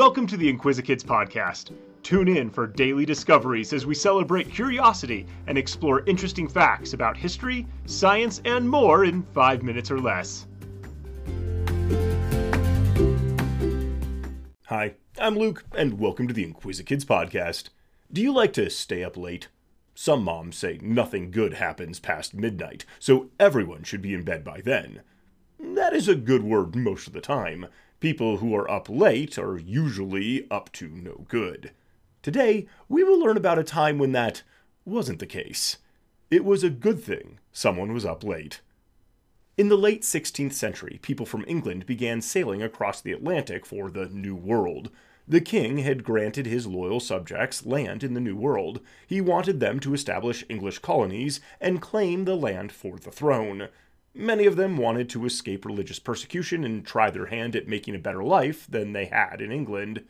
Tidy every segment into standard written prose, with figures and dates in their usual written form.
Welcome to the Inquisikids podcast. Tune in for daily discoveries as we celebrate curiosity and explore interesting facts about history, science, and more in 5 minutes or less. Hi, I'm Luke, and welcome to the Inquisikids podcast. Do you like to stay up late? Some moms say nothing good happens past midnight, so everyone should be in bed by then. That is a good word most of the time. People who are up late are usually up to no good. Today, we will learn about a time when that wasn't the case. It was a good thing someone was up late. In the late 16th century, people from England began sailing across the Atlantic for the New World. The king had granted his loyal subjects land in the New World. He wanted them to establish English colonies and claim the land for the throne. Many of them wanted to escape religious persecution and try their hand at making a better life than they had in England.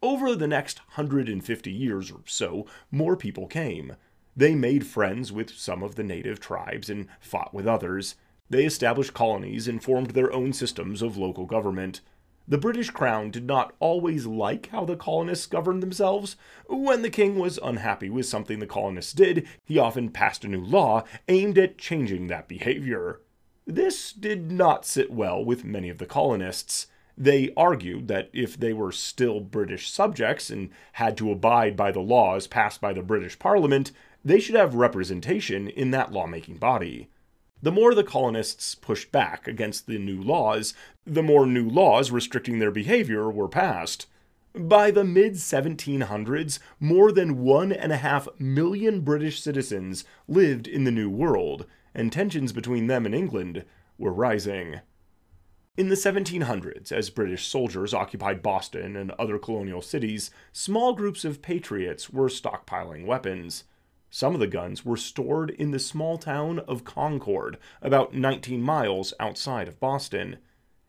Over the next 150 years or so, more people came. They made friends with some of the native tribes and fought with others. They established colonies and formed their own systems of local government. The British Crown did not always like how the colonists governed themselves. When the king was unhappy with something the colonists did, he often passed a new law aimed at changing that behavior. This did not sit well with many of the colonists. They argued that if they were still British subjects and had to abide by the laws passed by the British Parliament, they should have representation in that lawmaking body. The more the colonists pushed back against the new laws, the more new laws restricting their behavior were passed. By the mid-1700s, more than 1.5 million British citizens lived in the New World, and tensions between them and England were rising. In the 1700s, as British soldiers occupied Boston and other colonial cities, small groups of patriots were stockpiling weapons. Some of the guns were stored in the small town of Concord, about 19 miles outside of Boston.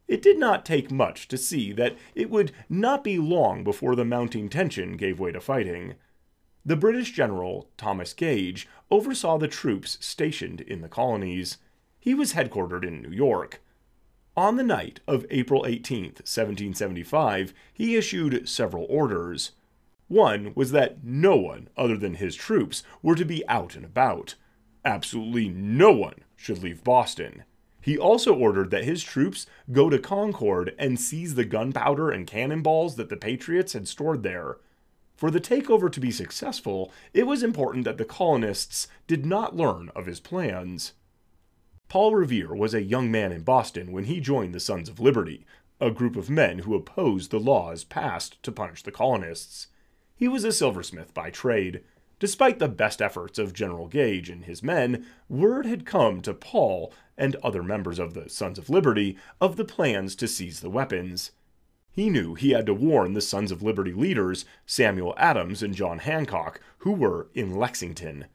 It did not take much to see that it would not be long before the mounting tension gave way to fighting. The British general, Thomas Gage, oversaw the troops stationed in the colonies. He was headquartered in New York. On the night of April 18, 1775, he issued several orders. One was that no one other than his troops were to be out and about. Absolutely no one should leave Boston. He also ordered that his troops go to Concord and seize the gunpowder and cannonballs that the Patriots had stored there. For the takeover to be successful, it was important that the colonists did not learn of his plans. Paul Revere was a young man in Boston when he joined the Sons of Liberty, a group of men who opposed the laws passed to punish the colonists. He was a silversmith by trade. Despite the best efforts of General Gage and his men, word had come to Paul and other members of the Sons of Liberty of the plans to seize the weapons. He knew he had to warn the Sons of Liberty leaders, Samuel Adams and John Hancock, who were in Lexington.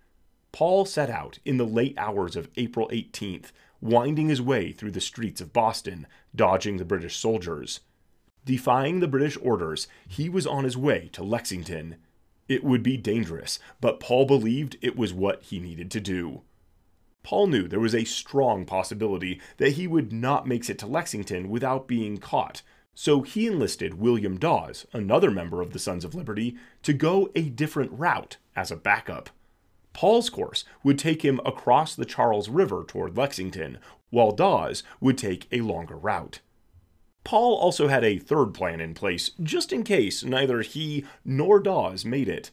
Paul set out in the late hours of April 18th, winding his way through the streets of Boston, dodging the British soldiers. Defying the British orders, he was on his way to Lexington. It would be dangerous, but Paul believed it was what he needed to do. Paul knew there was a strong possibility that he would not make it to Lexington without being caught, so he enlisted William Dawes, another member of the Sons of Liberty, to go a different route as a backup. Paul's course would take him across the Charles River toward Lexington, while Dawes would take a longer route. Paul also had a third plan in place, just in case neither he nor Dawes made it.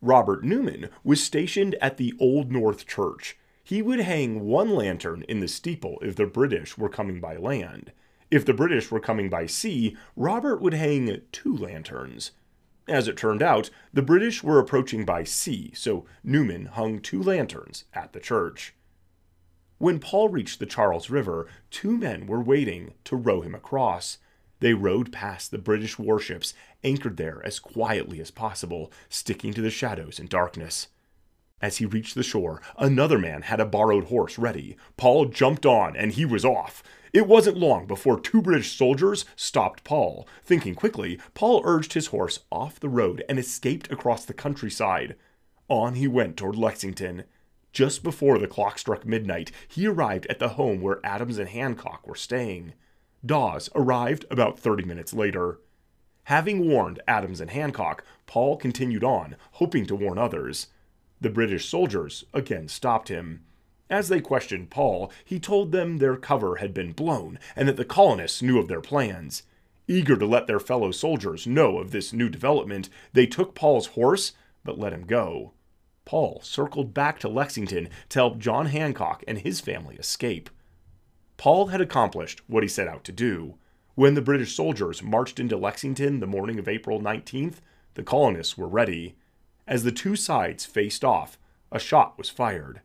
Robert Newman was stationed at the Old North Church. He would hang one lantern in the steeple if the British were coming by land. If the British were coming by sea, Robert would hang two lanterns. As it turned out, the British were approaching by sea, so Newman hung two lanterns at the church. When Paul reached the Charles River, two men were waiting to row him across. They rowed past the British warships, anchored there as quietly as possible, sticking to the shadows and darkness. As he reached the shore, another man had a borrowed horse ready. Paul jumped on, and he was off. It wasn't long before two British soldiers stopped Paul. Thinking quickly, Paul urged his horse off the road and escaped across the countryside. On he went toward Lexington. Just before the clock struck midnight, he arrived at the home where Adams and Hancock were staying. Dawes arrived about 30 minutes later. Having warned Adams and Hancock, Paul continued on, hoping to warn others. The British soldiers again stopped him. As they questioned Paul, he told them their cover had been blown and that the colonists knew of their plans. Eager to let their fellow soldiers know of this new development, they took Paul's horse but let him go. Paul circled back to Lexington to help John Hancock and his family escape. Paul had accomplished what he set out to do. When the British soldiers marched into Lexington the morning of April 19th, the colonists were ready. As the two sides faced off, a shot was fired.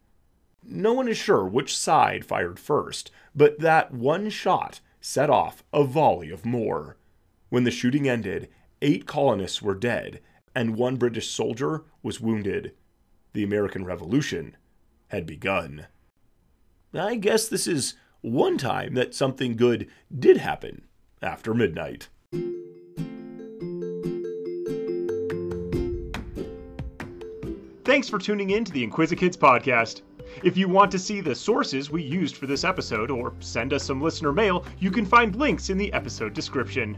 No one is sure which side fired first, but that one shot set off a volley of more. When the shooting ended, 8 colonists were dead, and 1 British soldier was wounded. The American Revolution had begun. I guess this is one time that something good did happen after midnight. Thanks for tuning in to the Inquisikids podcast. If you want to see the sources we used for this episode or send us some listener mail, you can find links in the episode description.